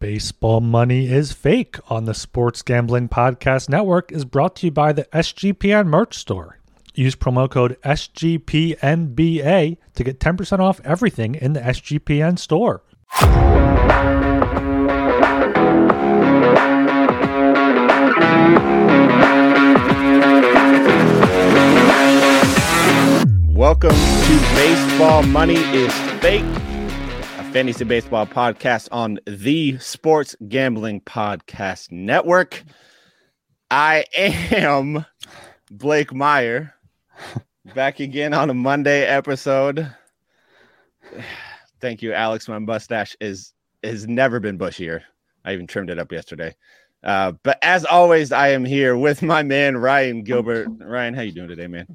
Baseball Money is Fake on the Sports Gambling Podcast Network is brought to you by the SGPN Merch Store. Use promo code SGPNBA to get 10% off everything in the SGPN store. Welcome to Baseball Money is Fake, a fantasy baseball podcast on the Sports Gambling Podcast Network. I am Blake Meyer, back again on a Monday episode. Thank you, Alex. My mustache has never been bushier. I even trimmed it up yesterday. But as always, I am here with my man, Ryan Gilbert. Ryan, how you doing today, man?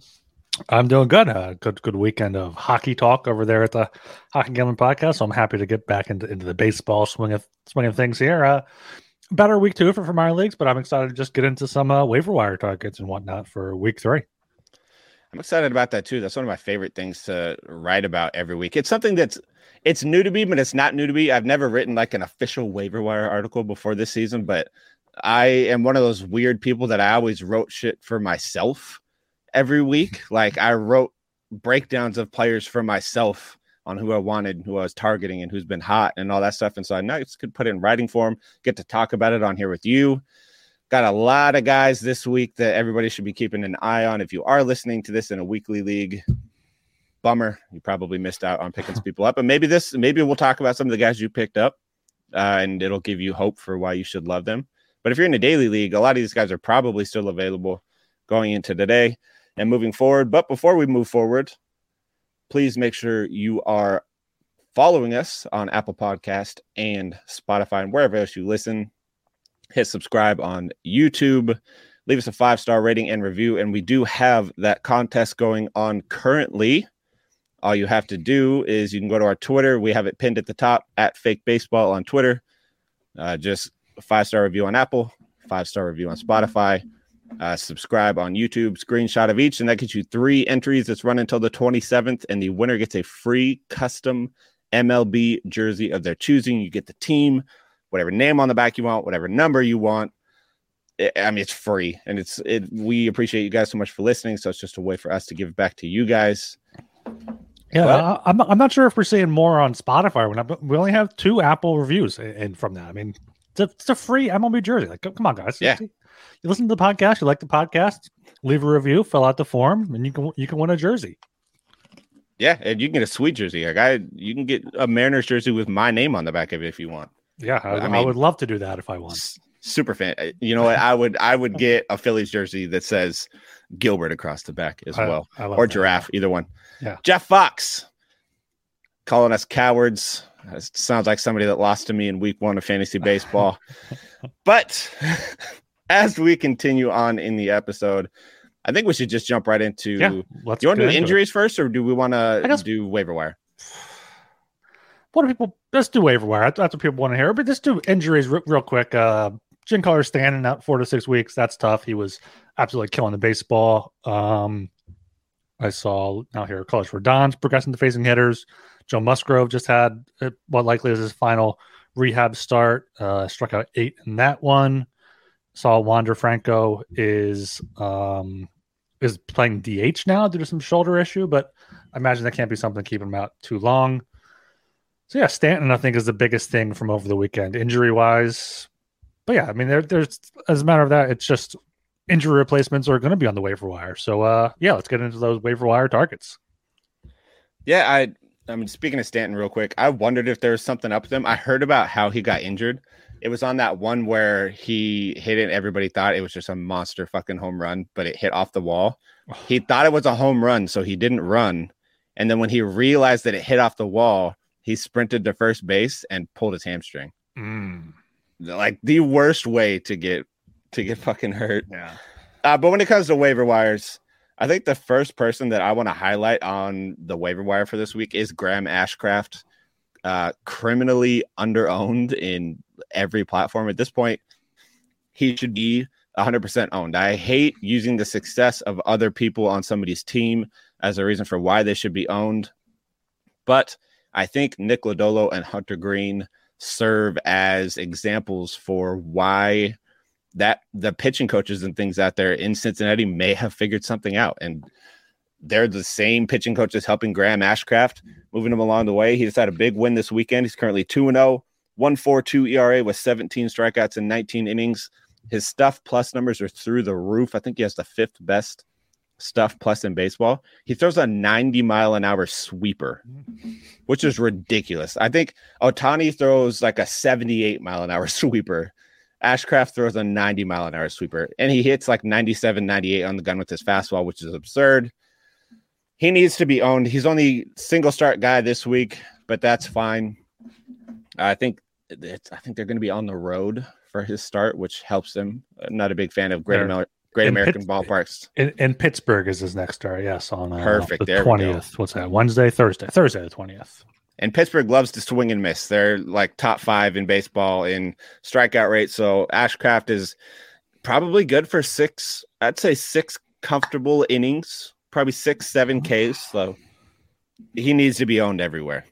I'm doing good. Good weekend of hockey talk over there at the Hockey Gambling Podcast. So I'm happy to get back into the baseball swing of things here. Better week two for my leagues, but I'm excited to just get into some waiver wire targets and whatnot for week three. I'm excited about that too. That's one of my favorite things to write about every week. It's something that's new to me, but it's not new to me. I've never written like an official waiver wire article before this season, but I am one of those weird people that I always wrote shit for myself every week. Like I wrote breakdowns of players for myself on who I wanted, who I was targeting, and who's been hot and all that stuff. And so I now could put it in writing form, get to talk about it on here with you. Got a lot of guys this week that everybody should be keeping an eye on. If you are listening to this in a weekly league, bummer, you probably missed out on picking some people up. But maybe we'll talk about some of the guys you picked up, and it'll give you hope for why you should love them. But if you're in a daily league, a lot of these guys are probably still available going into today and moving forward. But before we move forward, please make sure you are following us on Apple Podcast and Spotify and wherever else you listen. Hit subscribe on YouTube. Leave us a 5-star rating and review. And we do have that contest going on currently. All you have to do is you can go to our Twitter. We have it pinned at the top at Fake Baseball on Twitter. Just 5-star review on Apple, 5-star review on Spotify. Subscribe on YouTube, screenshot of each, and that gets you 3 entries. It's run until the 27th, and the winner gets a free custom MLB jersey of their choosing. You get the team, whatever name on the back you want, whatever number you want. It's free, and we appreciate you guys so much for listening. So it's just a way for us to give back to you guys. Yeah, but I'm not sure if we're seeing more on Spotify. We only have 2 Apple reviews, and from that, it's a free MLB jersey. Like, come on, guys. Yeah. You listen to the podcast, you like the podcast, leave a review, fill out the form, and you can win a jersey. Yeah, and you can get a sweet jersey. Like you can get a Mariners jersey with my name on the back of it if you want. Yeah, I would love to do that if I won. Super fan. You know what? I would get a Phillies jersey that says Gilbert across the back as well. Or that. Giraffe, either one. Yeah. Jeff Fox calling us cowards. That sounds like somebody that lost to me in week 1 of fantasy baseball. But as we continue on in the episode, I think we should just jump right into. Yeah, do you want to do injuries first, or do we want to do waiver wire? What do people? Let's do waiver wire. That's what people want to hear. But let's do injuries real quick. Giancarlo Stanton out 4 to 6 weeks. That's tough. He was absolutely killing the baseball. I saw now here Carlos Rodon's progressing to facing hitters. Joe Musgrove just had what likely is his final rehab start. Struck out 8 in that one. Saw Wander Franco is playing DH now due to some shoulder issue, but I imagine that can't be something keeping him out too long. So yeah, Stanton I think is the biggest thing from over the weekend injury wise. But yeah, there's as a matter of that, it's just injury replacements are going to be on the waiver wire. So let's get into those waiver wire targets. Yeah, speaking of Stanton real quick, I wondered if there was something up with him. I heard about how he got injured. It was on that one where he hit it. Everybody thought it was just a monster fucking home run, but it hit off the wall. He thought it was a home run, so he didn't run. And then when he realized that it hit off the wall, he sprinted to first base and pulled his hamstring. Like the worst way to get fucking hurt. Yeah. But when it comes to waiver wires, I think the first person that I want to highlight on the waiver wire for this week is Graham Ashcraft. Criminally underowned in every platform at this point. He should be 100% owned. I hate using the success of other people on somebody's team as a reason for why they should be owned. But I think Nick Lodolo and Hunter Greene serve as examples for why that the pitching coaches and things out there in Cincinnati may have figured something out. And they're the same pitching coaches helping Graham Ashcraft, moving him along the way. He just had a big win this weekend. He's currently 2-0, 1.42 ERA with 17 strikeouts and 19 innings. His stuff plus numbers are through the roof. I think he has the fifth best stuff plus in baseball. He throws a 90 mile an hour sweeper, which is ridiculous. I think Ohtani throws like a 78 mile an hour sweeper. Ashcraft throws a 90 mile an hour sweeper, and he hits like 97, 98 on the gun with his fastball, which is absurd. He needs to be owned. He's only single start guy this week, but that's fine. I think they're going to be on the road for his start, which helps him. I'm not a big fan of Great American Ballparks. And Pittsburgh is his next start. Yes, on perfect. The 20th. What's that? Thursday the 20th. And Pittsburgh loves to swing and miss. They're like top five in baseball in strikeout rate. So Ashcraft is probably good for six comfortable innings, probably 6-7 Ks. So he needs to be owned everywhere.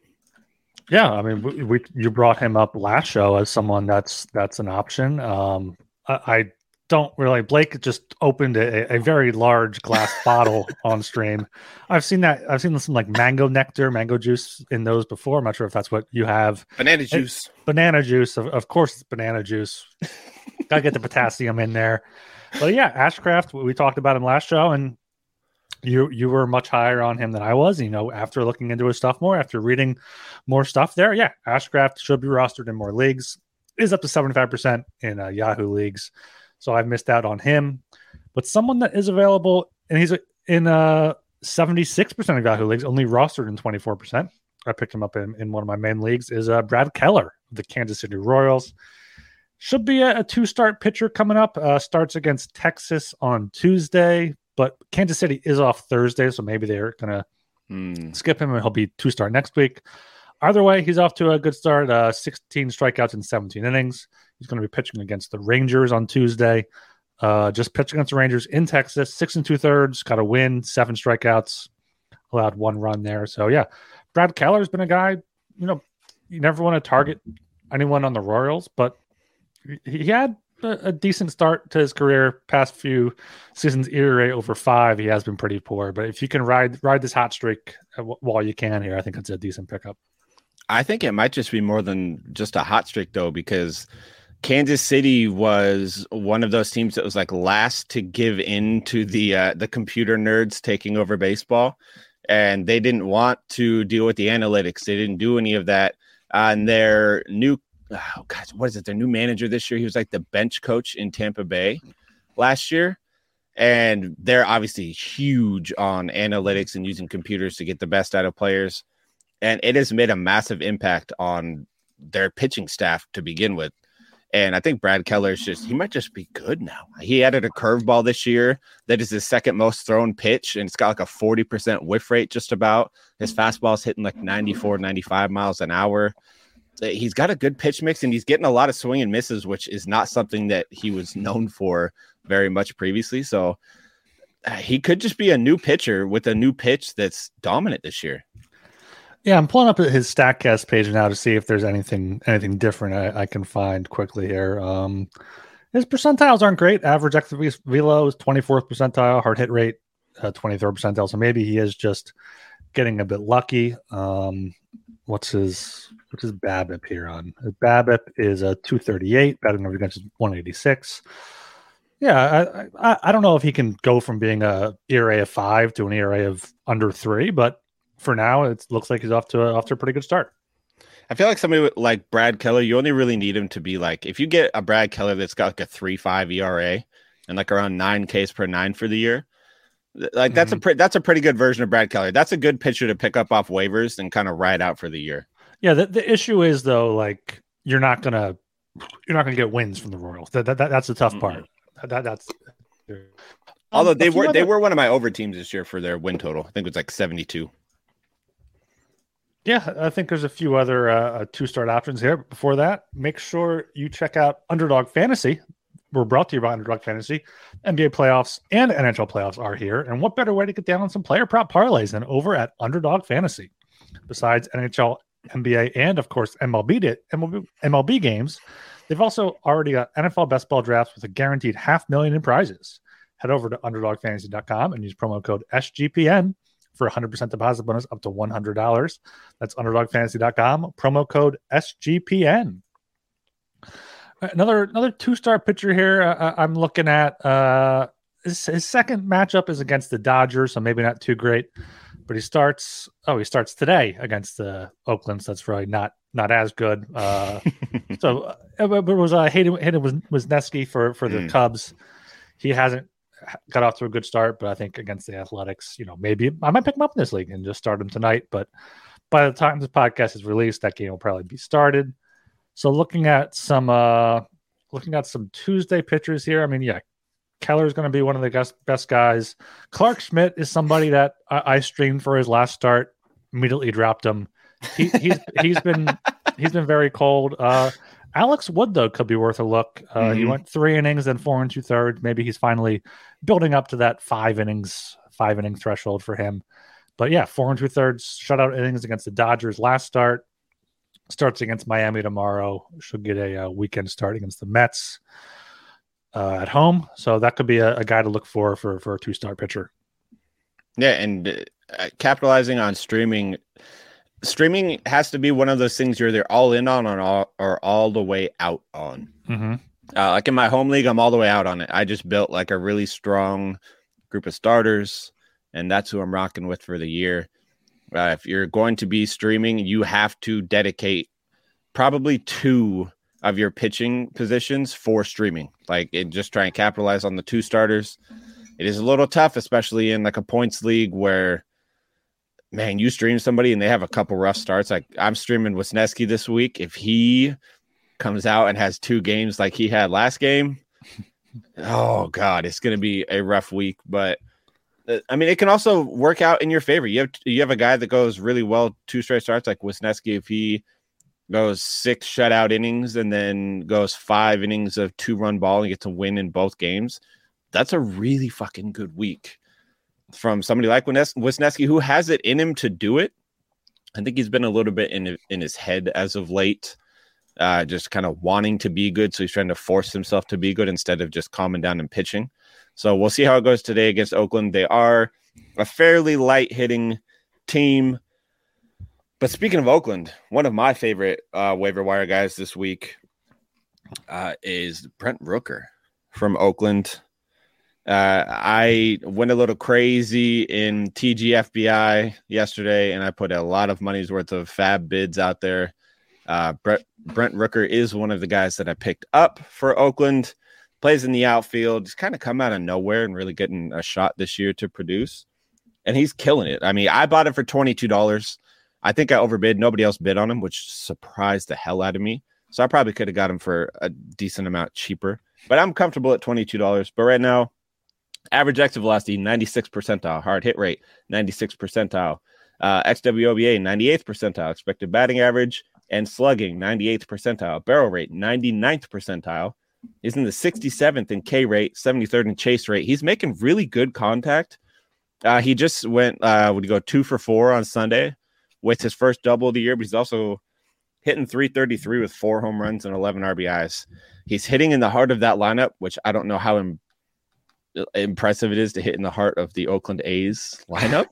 Yeah, I mean, you brought him up last show as someone that's an option. I don't really. Blake just opened a very large glass bottle on stream. I've seen that. I've seen some like mango juice in those before. I'm not sure if that's what you have. Banana juice. Of course, it's banana juice. Gotta get the potassium in there. But yeah, Ashcraft. We talked about him last show, and you were much higher on him than I was, you know, after looking into his stuff more, after reading more stuff there. Yeah, Ashcraft should be rostered in more leagues. Is up to 75% in Yahoo leagues. So I've missed out on him. But someone that is available, and he's in 76% of Yahoo leagues, only rostered in 24%. I picked him up in one of my main leagues, is Brad Keller of the Kansas City Royals. Should be a two-start pitcher coming up. Starts against Texas on Tuesday. But Kansas City is off Thursday, so maybe they're going to skip him, and he'll be two-star next week. Either way, he's off to a good start, 16 strikeouts in 17 innings. He's going to be pitching against the Rangers on Tuesday. Just pitching against the Rangers in Texas, 6 2/3, got a win, 7 strikeouts, allowed 1 run there. So, yeah, Brad Keller's been a guy, you know, you never want to target anyone on the Royals, but he had a decent start to his career. Past few seasons, ERA over 5. He has been pretty poor, but if you can ride this hot streak while you can here, I think it's a decent pickup. I think it might just be more than just a hot streak though, because Kansas City was one of those teams that was like last to give in to the computer nerds taking over baseball. And they didn't want to deal with the analytics. They didn't do any of that on their new their new manager this year. He was like the bench coach in Tampa Bay last year. And they're obviously huge on analytics and using computers to get the best out of players. And it has made a massive impact on their pitching staff to begin with. And I think Brad Keller he might just be good now. He added a curveball this year that is his second most thrown pitch, and it's got like a 40% whiff rate just about. His fastball is hitting like 94, 95 miles an hour. He's got a good pitch mix, and he's getting a lot of swing and misses, which is not something that he was known for very much previously. So he could just be a new pitcher with a new pitch that's dominant this year. Yeah, I'm pulling up his StatCast page now to see if there's anything different I can find quickly here. His percentiles aren't great. Average exit velo is 24th percentile, hard hit rate 23rd percentile. So maybe he is just getting a bit lucky. What's his BABIP here on? His BABIP is a 238. Batting average against 186. Yeah, I don't know if he can go from being a ERA of 5 to an ERA of under 3, but for now it looks like he's off to a pretty good start. I feel like somebody like Brad Keller, you only really need him to be like, if you get a Brad Keller that's got like a 3.5 ERA and like around 9 Ks per 9 for the year. Like that's that's a pretty good version of Brad Keller. That's a good pitcher to pick up off waivers and kind of ride out for the year. Yeah, the issue is though, like you're not gonna get wins from the Royals. That's the tough part. That's although they were one of my over teams this year for their win total. I think it was like 72. Yeah, I think there's a few other two-start options here. But before that, make sure you check out Underdog Fantasy. We're brought to you by Underdog Fantasy. NBA playoffs and NHL playoffs are here. And what better way to get down on some player prop parlays than over at Underdog Fantasy? Besides NHL NBA, and of course MLB games. They've also already got NFL best ball drafts with a guaranteed $500,000 in prizes. Head over to underdogfantasy.com and use promo code SGPN for 100% deposit bonus up to $100. That's underdogfantasy.com, promo code SGPN. Another two-star pitcher here I'm looking at. His second matchup is against the Dodgers, so maybe not too great. But he starts today against the Oakland, so that's really not as good. So it was Hayden Wesneski for the Cubs. He hasn't got off to a good start, but I think against the Athletics, maybe I might pick him up in this league and just start him tonight. But by the time this podcast is released, that game will probably be started. So looking at some Tuesday pitchers here. I mean, yeah, Keller is going to be one of the best guys. Clark Schmidt is somebody that I streamed for his last start, immediately dropped him. He's been very cold. Alex Wood, though, could be worth a look. He went 3 innings, then 4 2/3. Maybe he's finally building up to that 5 inning threshold for him. But yeah, 4 2/3 shutout innings against the Dodgers last start. Starts against Miami tomorrow. Should get a weekend start against the Mets at home. So that could be a guy to look for a two-star pitcher. Yeah, and capitalizing on streaming. Streaming has to be one of those things you're either all in on or all the way out on. Mm-hmm. Like in my home league, I'm all the way out on it. I just built like a really strong group of starters, and that's who I'm rocking with for the year. If you're going to be streaming, you have to dedicate probably 2 of your pitching positions for streaming. Just try and capitalize on the 2 starters. It is a little tough, especially in like a points league where, man, you stream somebody and they have a couple rough starts. Like I'm streaming Wisniewski this week. If he comes out and has 2 games like he had last game, oh God, it's going to be a rough week, but I mean, it can also work out in your favor. You have a guy that goes really well 2 straight starts, like Wisniewski. If he goes 6 shutout innings and then goes 5 innings of 2-run ball and gets a win in both games, that's a really fucking good week from somebody like Wisniewski, who has it in him to do it. I think he's been a little bit in his head as of late, just kind of wanting to be good. So he's trying to force himself to be good instead of just calming down and pitching. So we'll see how it goes today against Oakland. They are a fairly light-hitting team. But speaking of Oakland, one of my favorite waiver wire guys this week is Brent Rooker from Oakland. I went a little crazy in TGFBI yesterday, and I put a lot of money's worth of fab bids out there. Brent Rooker is one of the guys that I picked up for Oakland. Plays in the outfield, just kind of come out of nowhere and really getting a shot this year to produce. And he's killing it. I mean, I bought it for $22. I think I overbid. Nobody else bid on him, which surprised the hell out of me. So I probably could have got him for a decent amount cheaper. But I'm comfortable at $22. But right now, average exit velocity, 96th percentile. Hard hit rate, 96th percentile. XWOBA, 98th percentile. Expected batting average and slugging, 98th percentile. Barrel rate, 99th percentile. He's in the 67th in K rate, 73rd in chase rate. He's making really good contact. He just went, would go 2 for 4 on Sunday with his first double of the year, but he's also hitting 333 with 4 home runs and 11 RBIs. He's hitting in the heart of that lineup, which I don't know how impressive it is to hit in the heart of the Oakland A's lineup,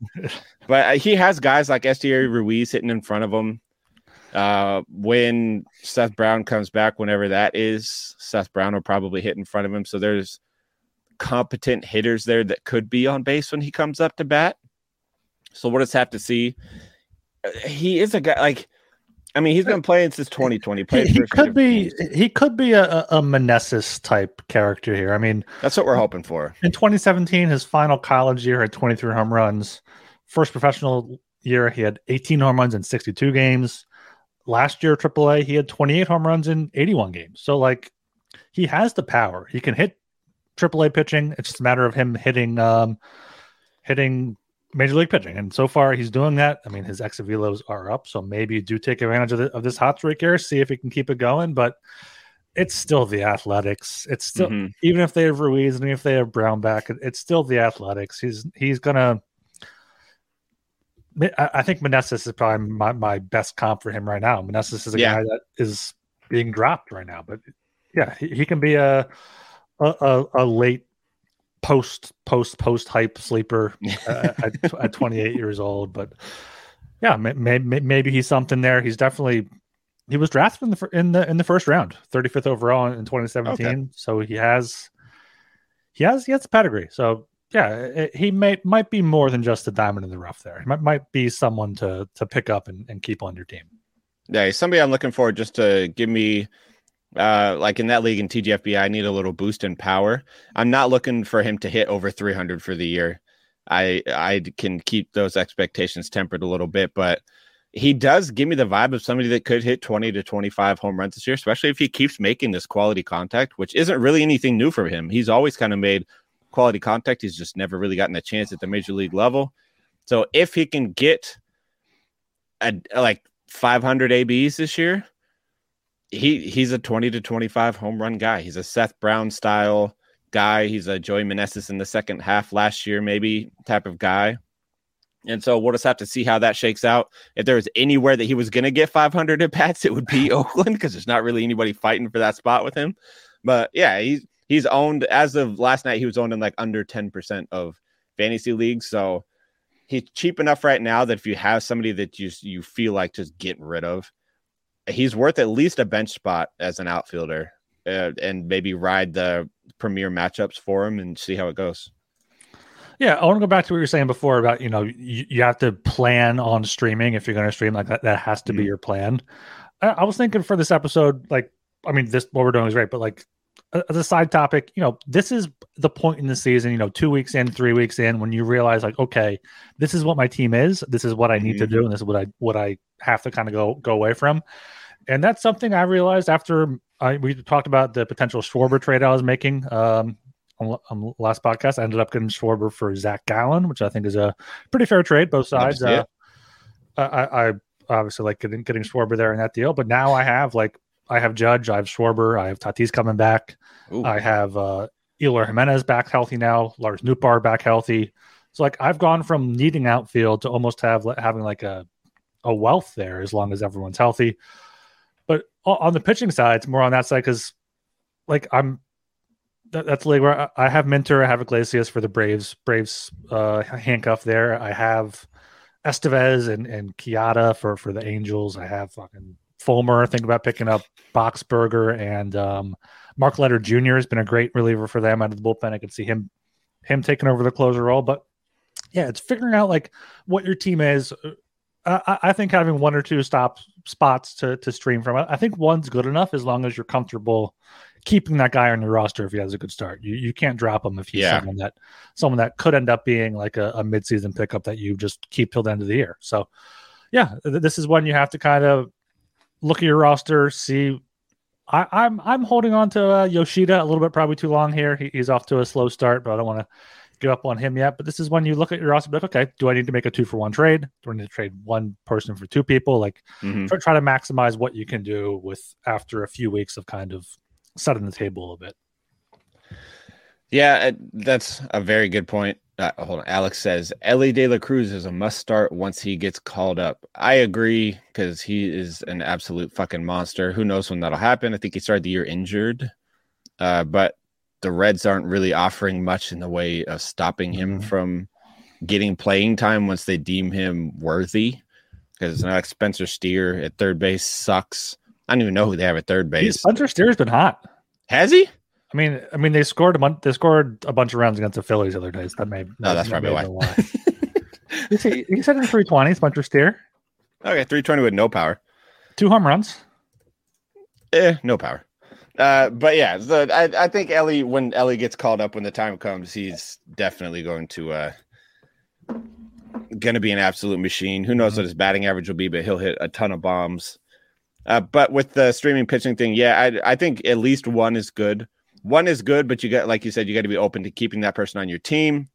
but he has guys like Estier Ruiz hitting in front of him. When Seth Brown comes back, whenever that is, Seth Brown will probably hit in front of him. So there's competent hitters there that could be on base when he comes up to bat. So we'll just have to see. He is a guy he's been playing since 2020. He could be a Meneses type character here. I mean, that's what we're hoping for. In 2017, his final college year had 23 home runs. First professional year, he had 18 home runs in 62 games. Last year, AAA, he had 28 home runs in 81 games. So, he has the power. He can hit AAA pitching. It's just a matter of him hitting Major League pitching. And so far, he's doing that. I mean, his exit velos are up. So maybe you do take advantage of this hot streak here, see if he can keep it going. But it's still the Athletics. It's still even if they have Ruiz and even if they have Brown back, it's still the Athletics. He's gonna. I think Meneses is probably my best comp for him right now. Meneses is a guy that is being dropped right now, but yeah, he can be a late post hype sleeper at 28 years old. But yeah, maybe he's something there. He's definitely, he was drafted in the first round, 35th overall in 2017. Okay. So he has pedigree. So yeah, he might be more than just a diamond in the rough there. He might be someone to pick up and keep on your team. Yeah, he's somebody I'm looking for just to give me, like in that league in TGFBI, I need a little boost in power. I'm not looking for him to hit over 300 for the year. I can keep those expectations tempered a little bit, but he does give me the vibe of somebody that could hit 20 to 25 home runs this year, especially if he keeps making this quality contact, which isn't really anything new for him. He's always kind of made quality contact. He's just never really gotten a chance at the major league level. So if he can get like 500 ABs this year, he's a 20 to 25 home run guy. He's a Seth Brown style guy. He's a Joey Meneses in the second half last year, maybe type of guy. And so we'll just have to see how that shakes out. If there was anywhere that he was going to get 500 at bats, it would be Oakland, because there's not really anybody fighting for that spot with him. But yeah, he's owned as of last night. He was owned in like under 10% of fantasy leagues. So he's cheap enough right now that if you have somebody that you feel like just getting rid of, he's worth at least a bench spot as an outfielder, and maybe ride the premier matchups for him and see how it goes. Yeah, I want to go back to what you were saying before about, you have to plan on streaming. If you're going to stream like that has to be your plan. I was thinking for this episode, what we're doing is right, but like as a side topic, this is the point in the season, 2 weeks in, 3 weeks in, when you realize like, okay, this is what my team is, this is what I need to do, and this is what I have to kind of go away from. And that's something I realized after we talked about the potential Schwarber trade I was making, on the last podcast. I ended up getting Schwarber for Zach Gallen, which I think is a pretty fair trade, both sides. I obviously like getting Schwarber there in that deal, but now I have Judge, I have Schwarber, I have Tatis coming back. Ooh. I have Euler Jimenez back healthy now, Lars Nootbaar back healthy. So like I've gone from needing outfield to almost having like a wealth there as long as everyone's healthy. But on the pitching side, it's more on that side because like that's the league where I have Minter, I have Iglesias for the Braves handcuff there. I have Estevez and Chiata for the Angels. I have fucking Fulmer. Think about picking up Boxberger, and Mark Leiter Jr. has been a great reliever for them out of the bullpen. I could see him taking over the closer role. But yeah, it's figuring out like what your team is. I think having one or two spots to stream from. I think one's good enough as long as you're comfortable keeping that guy on your roster if he has a good start. You can't drop him if he's someone that could end up being like a midseason pickup that you just keep till the end of the year. So yeah, this is when you have to kind of look at your roster, see. I'm holding on to Yoshida a little bit, probably too long here. He's off to a slow start, but I don't want to give up on him yet. But this is when you look at your roster, like, okay, do I need to make a 2-for-1 trade? Do I need to trade one person for two people? Like try to maximize what you can do with after a few weeks of kind of setting the table a bit. Yeah, that's a very good point. Hold on. Alex says Elly De La Cruz is a must start once he gets called up. I agree, because he is an absolute fucking monster. Who knows when that'll happen? I think he started the year injured, but the Reds aren't really offering much in the way of stopping him from getting playing time once they deem him worthy. Because like Spencer Steer at third base sucks. I don't even know who they have at third base. Spencer Steer's been hot. Has he? I mean, they scored a bunch of runs against the Phillies the other day. So that may that's probably why. He said in 320, Spencer Steer. Okay, 320 with no power. 2 home runs. No power. But yeah, I think Elly, when Elly gets called up, when the time comes, he's definitely going to be an absolute machine. Who knows what his batting average will be, but he'll hit a ton of bombs. But with the streaming pitching thing, I think at least one is good. One is good, but you got, like you said, you got to be open to keeping that person on your team.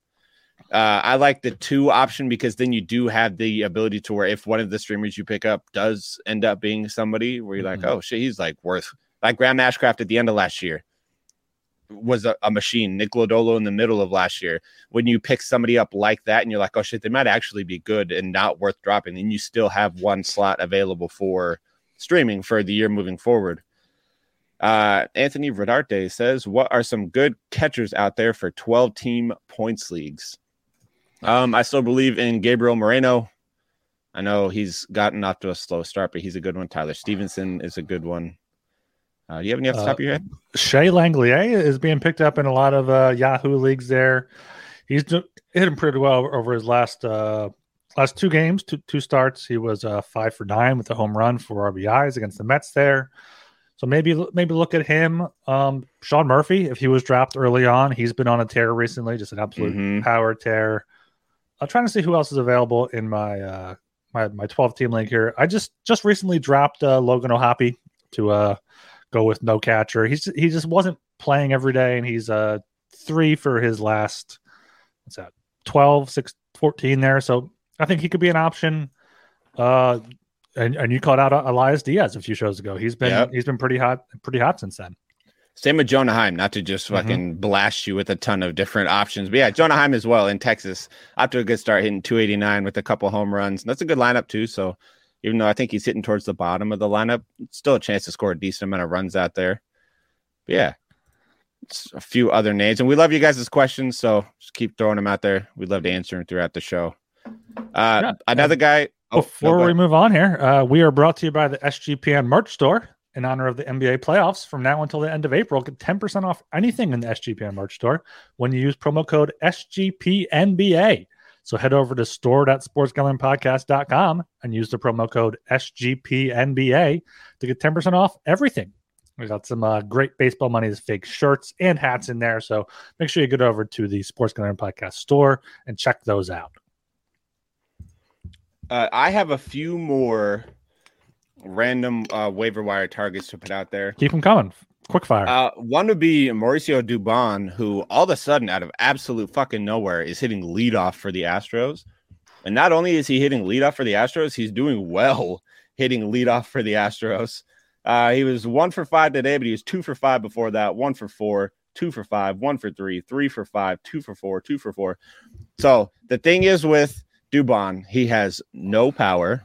I like the 2 option, because then you do have the ability to where if one of the streamers you pick up does end up being somebody where you're like, oh shit, he's like worth, like Graham Ashcraft at the end of last year. was a machine. Nick Lodolo in the middle of last year. When you pick somebody up like that and you're like, oh shit, they might actually be good and not worth dropping, and you still have one slot available for streaming for the year moving forward. Anthony Rodarte says, what are some good catchers out there for 12-team points leagues? I still believe in Gabriel Moreno. I know he's gotten off to a slow start, but he's a good one. Tyler Stevenson is a good one. Do you have any off the top of your head? Shea Langlier is being picked up in a lot of Yahoo leagues there. He's hitting pretty well over his last two games, two starts. He was 5 for 9 with a home run, 4 RBIs against the Mets there. So maybe look at him. Sean Murphy, if he was dropped early on, he's been on a tear recently, just an absolute power tear. I'm trying to see who else is available in my my 12-team league here. I just recently dropped Logan O'Hoppe to go with no catcher. He just wasn't playing every day, and he's 3 for his last 14 there. So I think he could be an option. And you called out Elias Diaz a few shows ago. He's been He's been pretty hot since then. Same with Jonah Heim, not to just fucking blast you with a ton of different options. But yeah, Jonah Heim as well in Texas. Off to a good start, hitting 289 with a couple home runs. And that's a good lineup too. So even though I think he's hitting towards the bottom of the lineup, still a chance to score a decent amount of runs out there. But yeah, it's a few other names. And we love you guys' questions, so just keep throwing them out there. We'd love to answer them throughout the show. Another guy... Before we move on here, we are brought to you by the SGPN merch store in honor of the NBA playoffs. From now until the end of April, get 10% off anything in the SGPN merch store when you use promo code SGPNBA. So head over to store.sportsgamblingpodcast.com and use the promo code SGPNBA to get 10% off everything. We got some great Baseball Money's fake shirts and hats in there. So make sure you get over to the Sports Gambling Podcast store and check those out. I have a few more random waiver wire targets to put out there. Keep them coming. Quick fire. One would be Mauricio Dubon, who all of a sudden, out of absolute fucking nowhere, is hitting leadoff for the Astros. And not only is he hitting leadoff for the Astros, he's doing well hitting leadoff for the Astros. He was 1 for 5 today, but he was 2 for 5 before that, 1 for 4. 2 for 5, 1 for 3, 3 for 5, 2 for 4, 2 for 4. So the thing is with Dubon, he has no power,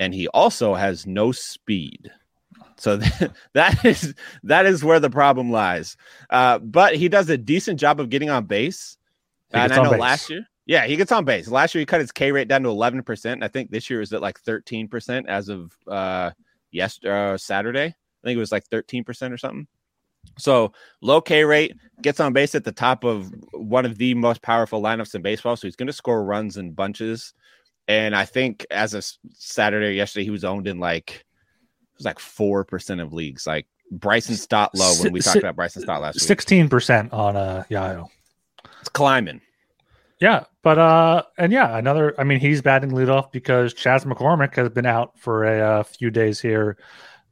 and he also has no speed. So that is where the problem lies. But he does a decent job of getting on base. And I know last year, he gets on base. Last year, he cut his K rate down to 11%. I think this year is at like 13% as of Saturday. I think it was like 13% or something. So low K rate, gets on base at the top of one of the most powerful lineups in baseball. So he's going to score runs in bunches. And I think as of Saturday or yesterday, he was owned in it was 4% of leagues. Like Bryson Stott low when we talked about Bryson Stott last week. 16% on Yahoo. It's climbing. Yeah, but he's batting leadoff because Chaz McCormick has been out for a few days here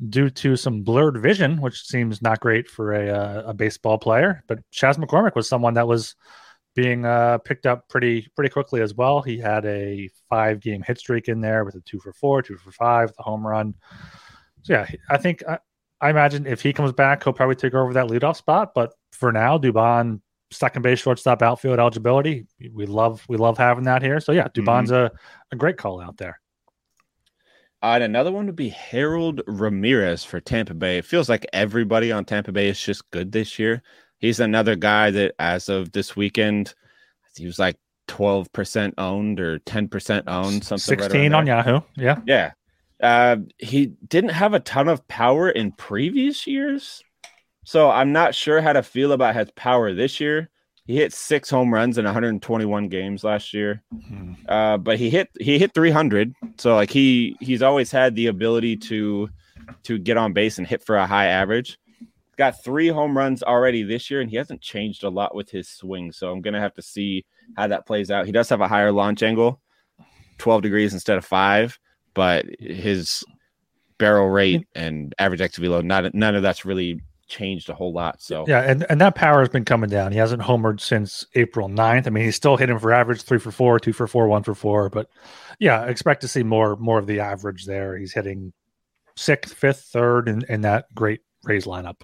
due to some blurred vision, which seems not great for a baseball player. But Chaz McCormick was someone that was being picked up pretty quickly as well. He had a 5-game hit streak in there with a 2 for 4, 2 for 5, with a home run. So yeah, I think I imagine if he comes back, he'll probably take over that leadoff spot. But for now, Dubon, second base, shortstop, outfield eligibility. We love having that here. So yeah, Dubon's a great call out there. And another one would be Harold Ramirez for Tampa Bay. It feels like everybody on Tampa Bay is just good this year. He's another guy that, as of this weekend, he was 12% owned or 10% owned, something. 16 on Yahoo. Yeah. Yeah. He didn't have a ton of power in previous years, so I'm not sure how to feel about his power this year. He hit 6 home runs in 121 games last year, but he hit 300. So he's always had the ability to get on base and hit for a high average. Got 3 home runs already this year, and he hasn't changed a lot with his swing. So I'm gonna have to see how that plays out. He does have a higher launch angle, 12 degrees instead of 5, but his barrel rate and average xG load, none of that's really changed a whole lot. So yeah, and that power has been coming down. He hasn't homered since April 9th. I mean, he's still hitting for average 3 for 4, 2 for 4, 1 for 4. But yeah, expect to see more of the average there. He's hitting 6th, 5th, 3rd in that great Rays lineup.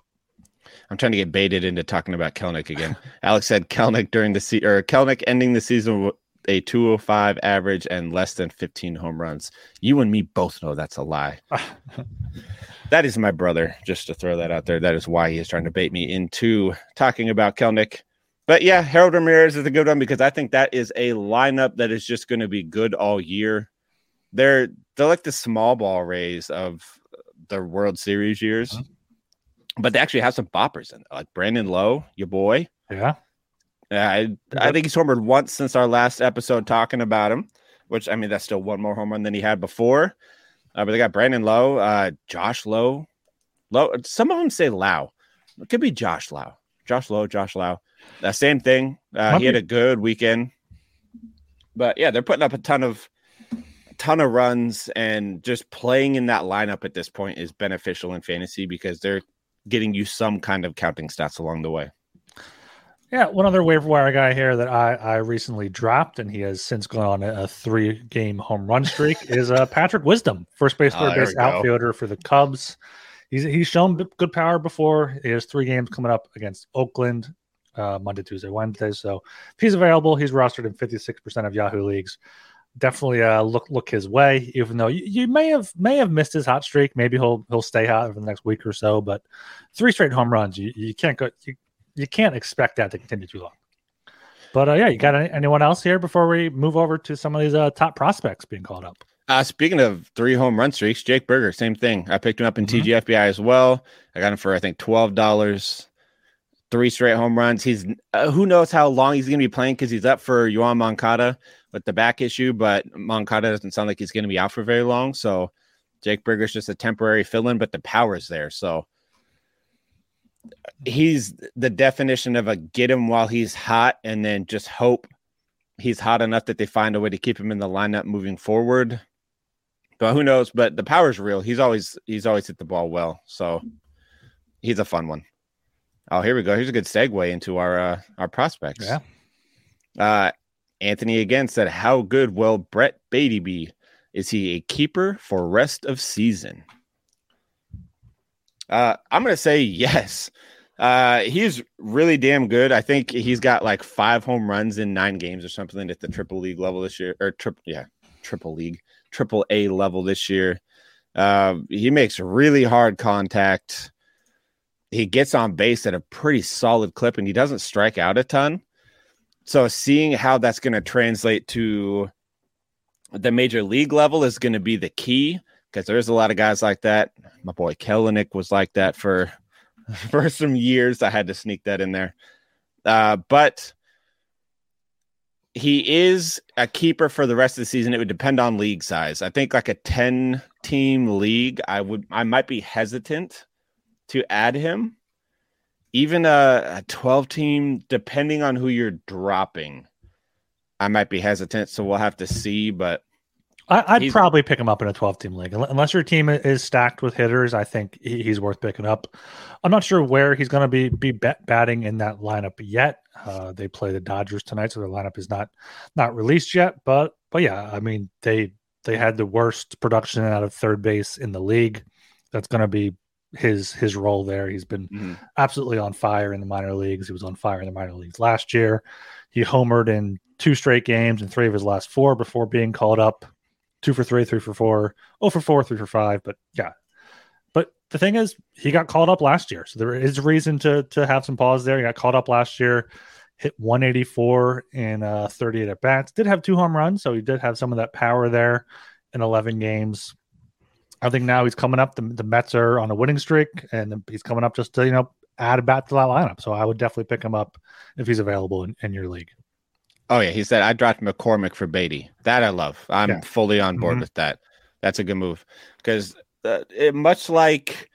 I'm trying to get baited into talking about Kelnick again. Alex said Kelnick during the season, or Kelnick ending the season with a 205 average and less than 15 home runs. You and me both know that's a lie. That is my brother, just to throw that out there. That is why he is trying to bait me into talking about Kelnick. But yeah, Harold Ramirez is a good one because I think that is a lineup that is just going to be good all year. They're like the small ball Rays of the World Series years, but they actually have some boppers in it, like Brandon Lowe, your boy. Yeah. I think he's homered once since our last episode talking about him, which, I mean, that's still one more home run than he had before. But they got Brandon Lowe, Josh Lowe. Some of them say Lau. It could be Josh Lowe. Josh Lowe, Josh Lowe. Same thing. He had a good weekend. But, yeah, they're putting up a ton of runs, and just playing in that lineup at this point is beneficial in fantasy because they're getting you some kind of counting stats along the way. Yeah, one other waiver wire guy here that I recently dropped, and he has since gone on a 3-game home run streak, is Patrick Wisdom, first base, third base outfielder for the Cubs. He's shown good power before. He has 3 games coming up against Oakland, Monday, Tuesday, Wednesday. So if he's available, he's rostered in 56% of Yahoo leagues. Definitely look his way, even though you may have missed his hot streak. Maybe he'll stay hot over the next week or so. But 3 straight home runs, you can't expect that to continue too long. But yeah, you got anyone else here before we move over to some of these top prospects being called up? Speaking of 3 home run streaks, Jake Berger, same thing. I picked him up in TGFBI as well. I got him for I think $12. 3 straight home runs. He's who knows how long he's going to be playing because he's up for Yuan Moncada with the back issue, but Moncada doesn't sound like he's going to be out for very long. So Jake Berger's just a temporary fill-in, but the power's there. So he's the definition of a get him while he's hot and then just hope he's hot enough that they find a way to keep him in the lineup moving forward. But who knows? But the power's real. He's always hit the ball well. So he's a fun one. Oh, here we go. Here's a good segue into our prospects. Yeah. Anthony again said, how good will Brett Baty be? Is he a keeper for rest of season? I'm going to say yes. He's really damn good. I think he's got like 5 home runs in 9 games or something at the triple league level this year. Or triple A level this year. He makes really hard contact. He gets on base at a pretty solid clip, and he doesn't strike out a ton. So seeing how that's going to translate to the major league level is going to be the key, because there's a lot of guys like that. My boy Kelenic was like that for some years. I had to sneak that in there. But he is a keeper for the rest of the season. It would depend on league size. I think like a 10-team league, I might be hesitant to add him. Even a 12-team, depending on who you're dropping, I might be hesitant, so we'll have to see. But I'd probably pick him up in a 12-team league. Unless your team is stacked with hitters, I think he's worth picking up. I'm not sure where he's going to be batting in that lineup yet. They play the Dodgers tonight, so their lineup is not released yet. But yeah, I mean, they had the worst production out of third base in the league. That's going to be his role there. He's been absolutely on fire in the minor leagues. He was on fire in the minor leagues last year. He homered in 2 straight games and 3 of his last 4 before being called up. 2 for 3, 3 for 4, 0 for 4, 3 for 5. But yeah, but the thing is, he got called up last year, so there is reason to have some pause there. He got called up last year, hit 184 in 38 at bats. Did have 2 home runs, so he did have some of that power there in 11 games. I think now he's coming up. The Mets are on a winning streak, and he's coming up just to, add a bat to that lineup. So I would definitely pick him up if he's available in your league. Oh, yeah. He said, I dropped McCormick for Baty. That I love. I'm fully on board with that. That's a good move. Because much like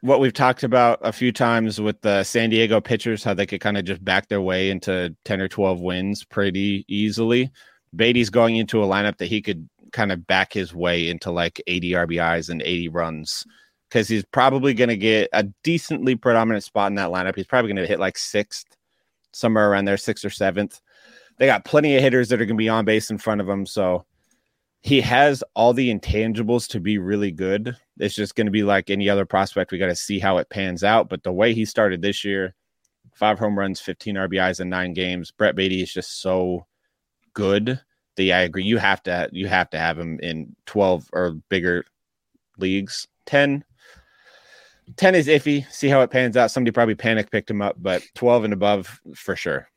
what we've talked about a few times with the San Diego pitchers, how they could kind of just back their way into 10 or 12 wins pretty easily, Baty's going into a lineup that he could kind of back his way into like 80 RBIs and 80 runs, because he's probably going to get a decently predominant spot in that lineup. He's probably going to hit like 6th, somewhere around there, 6th or 7th. They got plenty of hitters that are going to be on base in front of him. So he has all the intangibles to be really good. It's just going to be like any other prospect. We got to see how it pans out. But the way he started this year, 5 home runs, 15 RBIs in 9 games. Brett Baty is just so good that I agree. You have to have him in 12 or bigger leagues. 10 is iffy. See how it pans out. Somebody probably panic picked him up, but 12 and above for sure.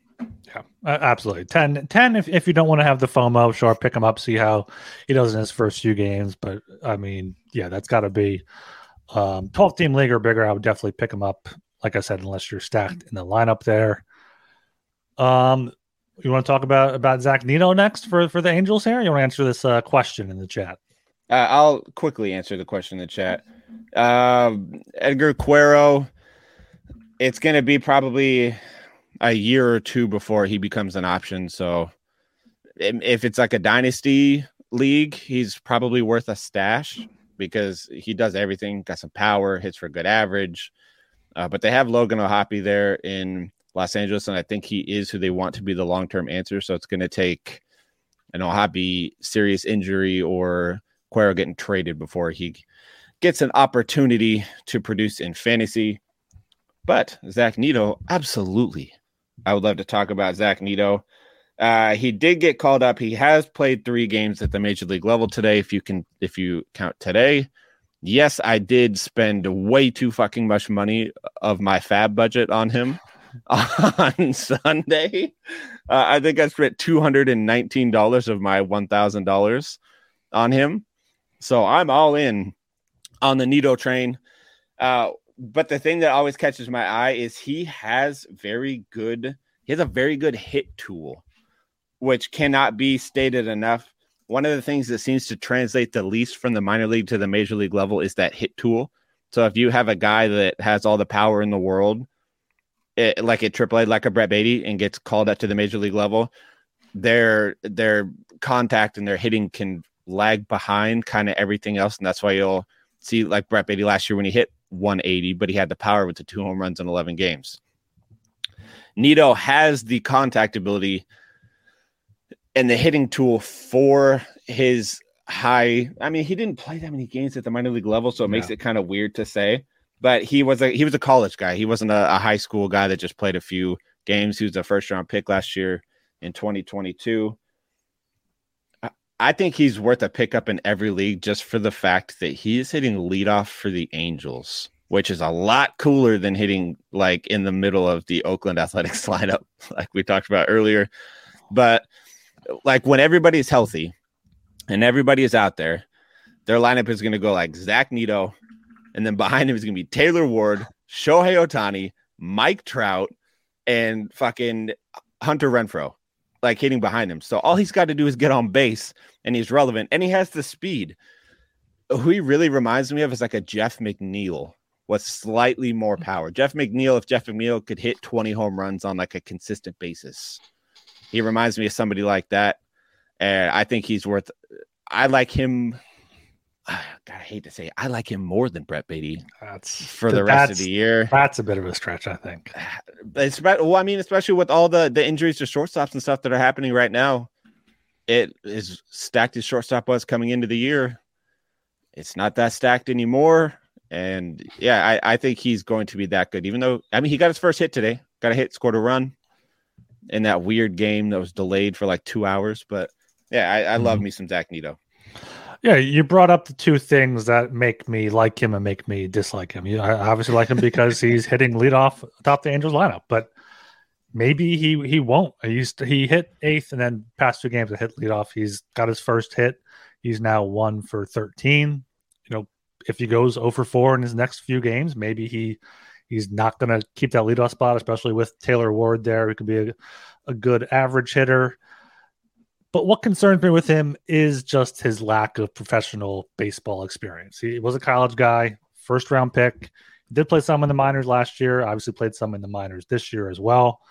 Yeah, absolutely. 10 if you don't want to have the FOMO, sure, pick him up, see how he does in his first few games. But, I mean, yeah, that's got to be 12-team league or bigger. I would definitely pick him up, like I said, unless you're stacked in the lineup there. You want to talk about Zach Neto next for the Angels here? You want to answer this question in the chat? I'll quickly answer the question in the chat. Edgar Cuero, it's going to be probably a year or two before he becomes an option. So if it's like a dynasty league, he's probably worth a stash because he does everything. Got some power, hits for a good average. But they have Logan O'Hoppe there in Los Angeles, and I think he is who they want to be the long-term answer. So it's going to take an O'Hoppe serious injury or Cuero getting traded before he gets an opportunity to produce in fantasy. But Zach Neto, absolutely. I would love to talk about Zach Neto. He did get called up. He has played 3 games at the major league level today, if you count today. Yes, I did spend way too fucking much money of my fab budget on him on Sunday. I think I spent $219 of my $1,000 on him. So I'm all in on the Neto train. But the thing that always catches my eye is he has a very good hit tool, which cannot be stated enough. One of the things that seems to translate the least from the minor league to the major league level is that hit tool. So if you have a guy that has all the power in the world, like at AAA, like a Brett Baty, and gets called up to the major league level, their contact and their hitting can lag behind kind of everything else. And that's why you'll see like Brett Baty last year when he hit 180, but he had the power with the 2 home runs in 11 games. Neto has the contact ability and the hitting tool for his high. I mean, he didn't play that many games at the minor league level, so it makes it kind of weird to say. But he was a college guy. He wasn't a high school guy that just played a few games. He was a first-round pick last year in 2022. I think he's worth a pickup in every league just for the fact that he is hitting leadoff for the Angels, which is a lot cooler than hitting like in the middle of the Oakland Athletics lineup, like we talked about earlier. But like when everybody's healthy and everybody is out there, their lineup is going to go like Zach Neto, and then behind him is going to be Taylor Ward, Shohei Ohtani, Mike Trout, and fucking Hunter Renfroe, like hitting behind him. So all he's got to do is get on base and he's relevant and he has the speed. Who he really reminds me of is like a Jeff McNeil with slightly more power. Jeff McNeil, if Jeff McNeil could hit 20 home runs on like a consistent basis, he reminds me of somebody like that. And I think I like him. God, I hate to say it, I like him more than Brett Baty for the rest of the year. That's a bit of a stretch, I think. Especially with all the injuries to shortstops and stuff that are happening right now. It is stacked as shortstop was coming into the year. It's not that stacked anymore. And yeah, I think he's going to be that good, even though, I mean, he got his first hit today, got a hit, scored a run in that weird game that was delayed for like 2 hours. But yeah, I love me some Zach Neto. Yeah, you brought up the two things that make me like him and make me dislike him. I obviously like him because he's hitting leadoff atop the Angels lineup, but maybe he won't. He hit 8th, and then past 2 games that hit leadoff. He's got his first hit. He's now 1 for 13. You know, if he goes 0 for 4 in his next few games, maybe he's not going to keep that leadoff spot, especially with Taylor Ward there, who could be a good average hitter. But what concerns me with him is just his lack of professional baseball experience. He was a college guy, first-round pick. He did play some in the minors last year, obviously played some in the minors this year as well.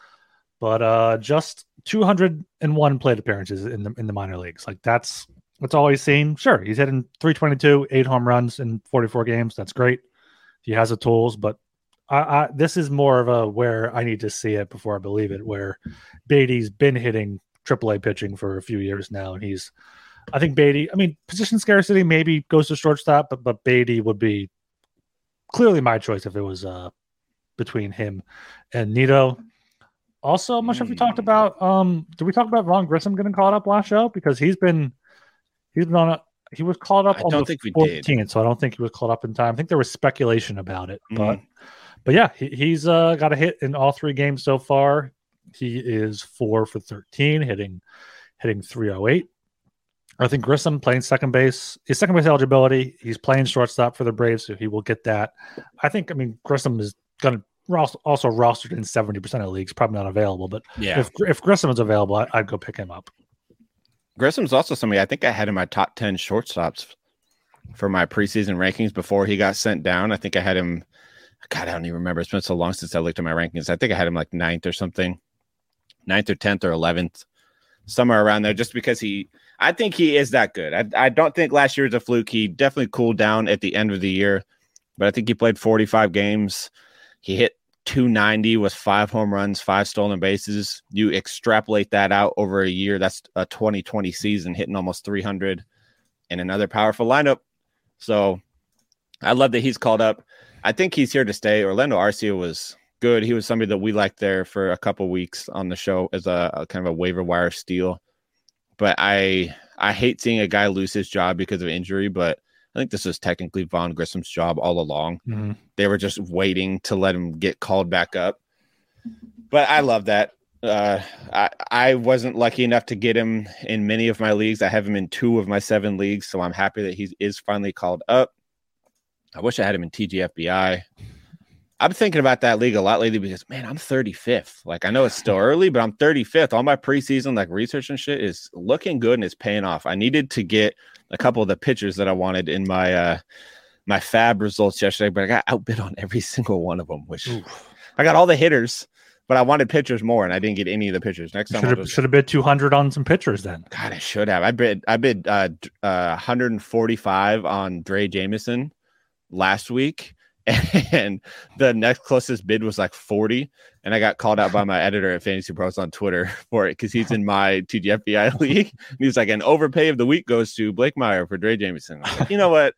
But just 201 plate appearances in the minor leagues. Like, that's all he's seen. Sure, he's hitting 322, 8 home runs in 44 games. That's great. He has the tools, but this is more of a where I need to see it before I believe it, where Baty's been hitting AAA pitching for a few years now, and he's I think Baty, I mean, position scarcity maybe goes to shortstop, but Baty would be clearly my choice if it was between him and Neto. Also, I'm not sure if we talked about did we talk about Ron Grissom getting called up last show? Because he's been on a, he was called up on the 14th, so I don't think he was called up in time. I think there was speculation about it, but yeah, he's got a hit in all three games so far. He is 4 for 13, hitting .308. I think Grissom playing second base, his second base eligibility, he's playing shortstop for the Braves, so he will get that. I think, I mean, Grissom is going to also rostered in 70% of leagues, probably not available, but yeah, if Grissom is available, I'd go pick him up. Grissom's also somebody I think I had in my top 10 shortstops for my preseason rankings before he got sent down. I think I had him, God, I don't even remember. It's been so long since I looked at my rankings. I think I had him like 9th or something, 9th or 10th or 11th, somewhere around there, just because I think he is that good. I don't think last year was a fluke. He definitely cooled down at the end of the year, but I think he played 45 games. He hit .290 with 5 home runs, 5 stolen bases. You extrapolate that out over a year, that's a 2020 season, hitting almost .300 in another powerful lineup. So I love that he's called up. I think he's here to stay. Orlando Arcia was good. He was somebody that we liked there for a couple weeks on the show as a kind of a waiver wire steal. But I hate seeing a guy lose his job because of injury, but I think this was technically Von Grissom's job all along. Mm-hmm. They were just waiting to let him get called back up. But I love that. I wasn't lucky enough to get him in many of my leagues. I have him in 2 of my 7 leagues, so I'm happy that he is finally called up. I wish I had him in TGFBI. I'm thinking about that league a lot lately because, man, I'm 35th. Like, I know it's still early, but I'm 35th. All my preseason, like, research and shit is looking good and it's paying off. I needed to get a couple of the pitchers that I wanted in my my fab results yesterday, but I got outbid on every single one of them, which I got all the hitters, but I wanted pitchers more, and I didn't get any of the pitchers. Next time should have bid 200 on some pitchers then. God, I should have. I bid 145 on Dre Jameson last week, and the next closest bid was like 40, and I got called out by my editor at Fantasy Pros on Twitter for it because he's in my TGFBI league. And he was like, an overpay of the week goes to Blake Meyer for Dre Jameson. Like, you know what?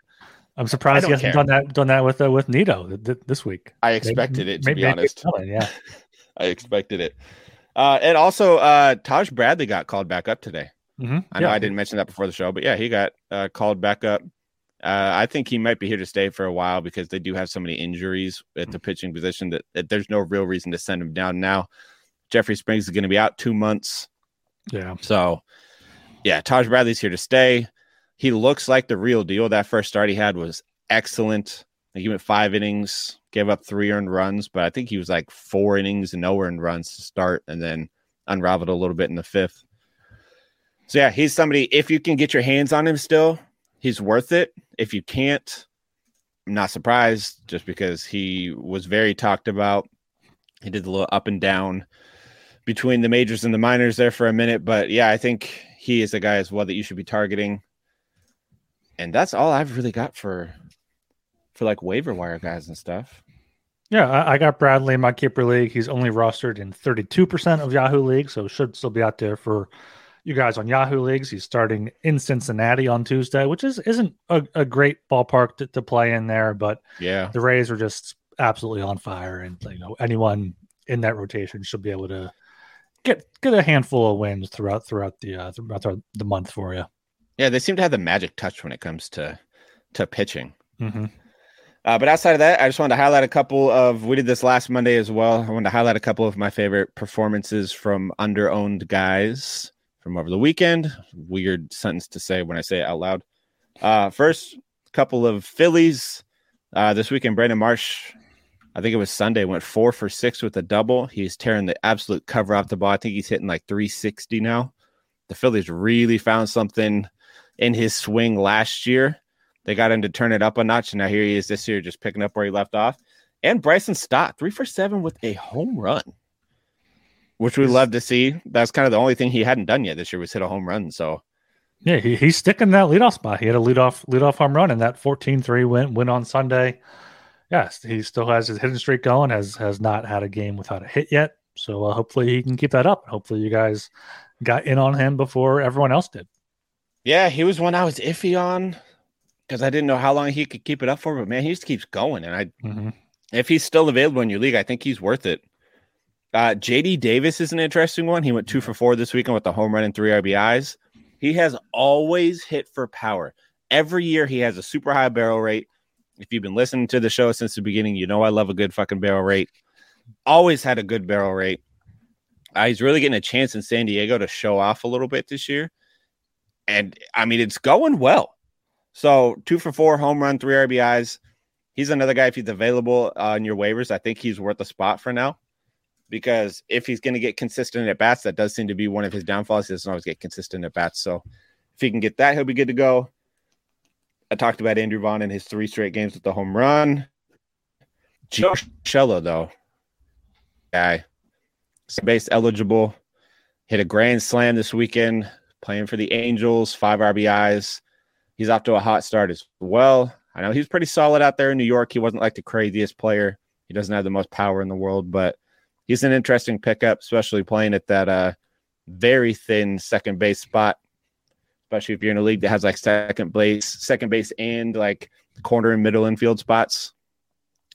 I'm surprised he hasn't done that with Neto this week. I expected it, to be honest. Yeah, I expected it. And also, Taj Bradley got called back up today. Mm-hmm. I know I didn't mention that before the show, but yeah, he got called back up. I think he might be here to stay for a while because they do have so many injuries at the pitching position that there's no real reason to send him down now. Jeffrey Springs is going to be out 2 months. Yeah. So, yeah, Taj Bradley's here to stay. He looks like the real deal. That first start he had was excellent. He went 5 innings, gave up 3 earned runs, but I think he was like 4 innings and no earned runs to start and then unraveled a little bit in the 5th. So, yeah, he's somebody, if you can get your hands on him still, he's worth it. If you can't, I'm not surprised just because he was very talked about. He did a little up and down between the majors and the minors there for a minute. But, yeah, I think he is a guy as well that you should be targeting. And that's all I've really got for like waiver wire guys and stuff. Yeah, I got Bradley in my keeper league. He's only rostered in 32% of Yahoo League, so should still be out there for you guys on Yahoo leagues. He's starting in Cincinnati on Tuesday, which isn't a great ballpark to play in there, but yeah, the Rays are just absolutely on fire, and you know anyone in that rotation should be able to get a handful of wins throughout the month for you. Yeah, they seem to have the magic touch when it comes to pitching. Mm-hmm. But outside of that, I just wanted to highlight a couple of, we did this last Monday as well. I wanted to highlight a couple of my favorite performances from under-owned guys from over the weekend. Weird sentence to say when I say it out loud. First, couple of Phillies. This weekend, Brandon Marsh, I think it was Sunday, went 4 for 6 with a double. He's tearing the absolute cover off the ball. I think he's hitting like .360 now. The Phillies really found something in his swing last year. They got him to turn it up a notch, and now here he is this year just picking up where he left off. And Bryson Stott, 3 for 7 with a home run, which we love to see. That's kind of the only thing he hadn't done yet this year was hit a home run. So, yeah, he's sticking that leadoff spot. He had a leadoff home run, and that 14-3 win on Sunday. Yes, he still has his hitting streak going. Has not had a game without a hit yet. So hopefully he can keep that up. Hopefully you guys got in on him before everyone else did. Yeah, he was one I was iffy on because I didn't know how long he could keep it up for. But, man, he just keeps going. And if he's still available in your league, I think he's worth it. J.D. Davis is an interesting one. He went 2 for 4 this weekend with a home run and 3 RBIs. He has always hit for power. Every year he has a super high barrel rate. If you've been listening to the show since the beginning, you know I love a good fucking barrel rate. Always had a good barrel rate. He's really getting a chance in San Diego to show off a little bit this year. And, I mean, it's going well. So 2 for 4, home run, 3 RBIs. He's another guy, if he's available on your waivers, I think he's worth a spot for now. Because if he's going to get consistent at bats, that does seem to be one of his downfalls. He doesn't always get consistent at bats. So if he can get that, he'll be good to go. I talked about Andrew Vaughn and his 3 straight games with the home run. Josh Lowe, though. Guy. Base eligible. Hit a grand slam this weekend. Playing for the Angels. 5 RBIs. He's off to a hot start as well. I know he was pretty solid out there in New York. He wasn't like the craziest player. He doesn't have the most power in the world, but he's an interesting pickup, especially playing at that very thin second base spot, especially if you're in a league that has like second base and like corner and middle infield spots.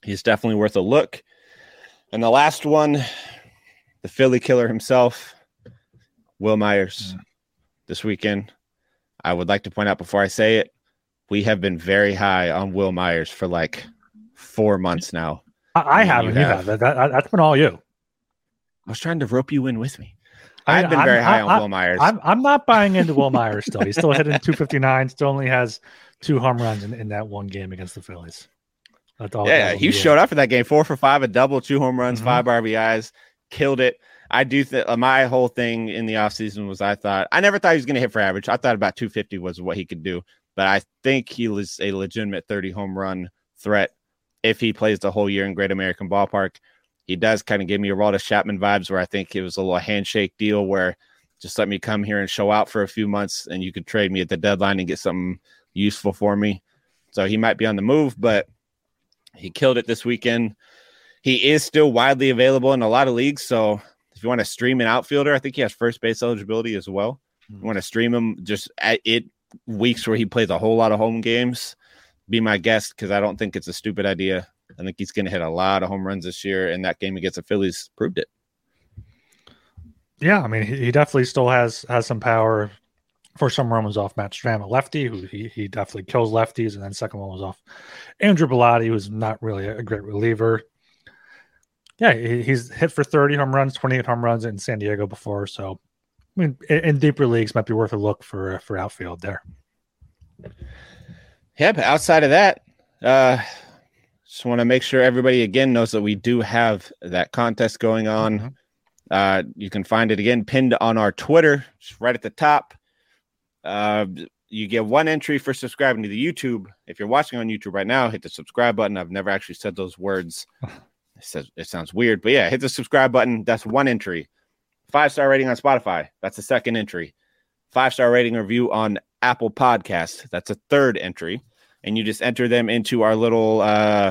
He's definitely worth a look. And the last one, the Philly killer himself, Will Myers, this weekend. I would like to point out before I say it, we have been very high on Will Myers for like 4 months now. I haven't. That's been all you. I was trying to rope you in with me. I've been very high on Will Myers. I'm not buying into Will Myers still. He's still hitting .259, still only has 2 home runs in that one game against the Phillies. That's all. Yeah, he showed up for that game. 4 for 5, a double, 2 home runs, 5 RBIs, killed it. I do think my whole thing in the offseason was I never thought he was going to hit for average. I thought about 250 was what he could do, but I think he was a legitimate 30 home run threat if he plays the whole year in Great American Ballpark. He does kind of give me a Aroldis Chapman vibes where I think it was a little handshake deal where just let me come here and show out for a few months and you could trade me at the deadline and get something useful for me. So he might be on the move, but he killed it this weekend. He is still widely available in a lot of leagues. So if you want to stream an outfielder, I think he has first base eligibility as well. You want to stream him just at it weeks where he plays a whole lot of home games. Be my guest because I don't think it's a stupid idea. I think he's going to hit a lot of home runs this year, and that game against the Phillies proved it. Yeah, I mean, he definitely still has some power. First home run was off Matt Stram, a lefty, who he definitely kills lefties, and then second one was off Andrew Bellotti, who's not really a great reliever. Yeah, he's hit for 30 home runs, 28 home runs in San Diego before, so I mean, in deeper leagues, might be worth a look for outfield there. Yeah, but outside of that, just want to make sure everybody again knows that we do have that contest going on. You can find it again pinned on our Twitter, just right at the top. You get one entry for subscribing to the YouTube. If you're watching on YouTube right now, hit the subscribe button. I've never actually said those words. It sounds weird, but yeah, hit the subscribe button. That's one entry. 5-star rating on Spotify. That's the second entry. 5-star rating review on Apple Podcast. That's a third entry. And you just enter them into our little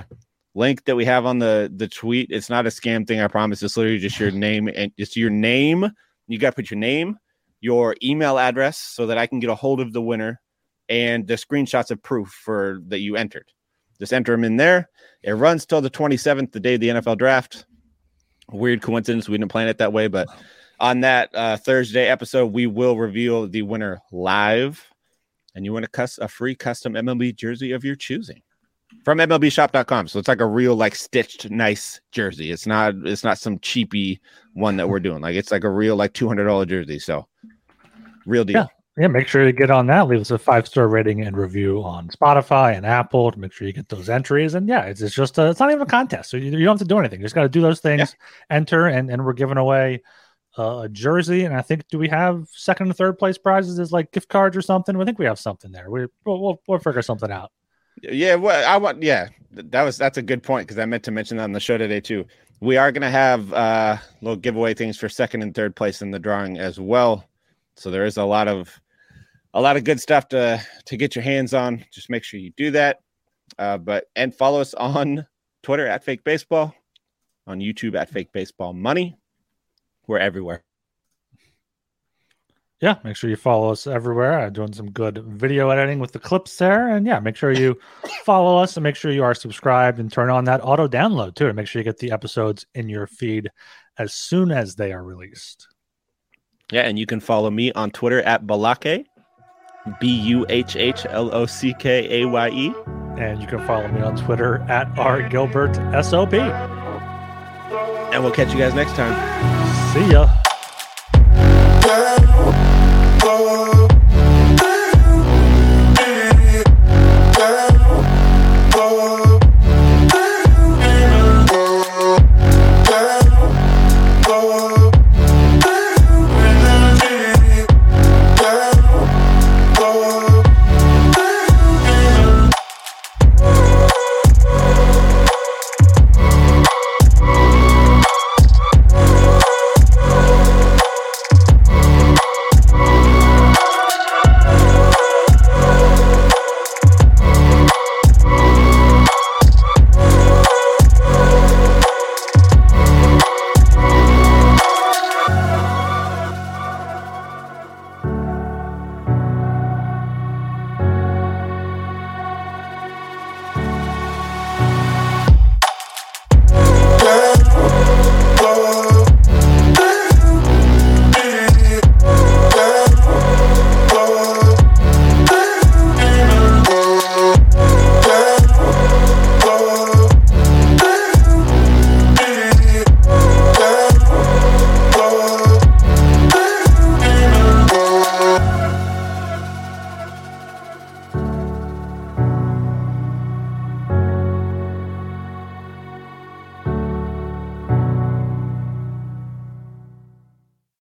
link that we have on the tweet. It's not a scam thing, I promise. It's literally just your name. And it's your name. You got to put your name, your email address, so that I can get a hold of the winner and the screenshots of proof for that you entered. Just enter them in there. It runs till the 27th, the day of the NFL draft. Weird coincidence. We didn't plan it that way. But on that Thursday episode, we will reveal the winner live. And you want a free custom MLB jersey of your choosing from MLBShop.com. So it's like a real, like, stitched, nice jersey. It's not some cheapy one that we're doing. Like, it's like a real, like, $200 jersey. So real deal. Yeah. Make sure to get on that. Leave us a 5-star rating and review on Spotify and Apple to make sure you get those entries. And yeah, it's just it's not even a contest. So you don't have to do anything. You just got to do those things, enter, and we're giving away a jersey, and I think, do we have second and third place prizes as like gift cards or something? I think we have something there. We'll figure something out. Yeah, well, that's a good point because I meant to mention that on the show today too. We are going to have little giveaway things for second and third place in the drawing as well. So there is a lot of good stuff to get your hands on. Just make sure you do that. And follow us on Twitter at Fake Baseball, on YouTube at Fake Baseball Money. We're everywhere. Yeah, make sure you follow us everywhere. I'm doing some good video editing with the clips there. And yeah, make sure you follow us and make sure you are subscribed and turn on that auto download too. And make sure you get the episodes in your feed as soon as they are released. Yeah, and you can follow me on Twitter at Balake, BUHHLOCKAYE. And you can follow me on Twitter at RGilbertSOP. And we'll catch you guys next time. See ya.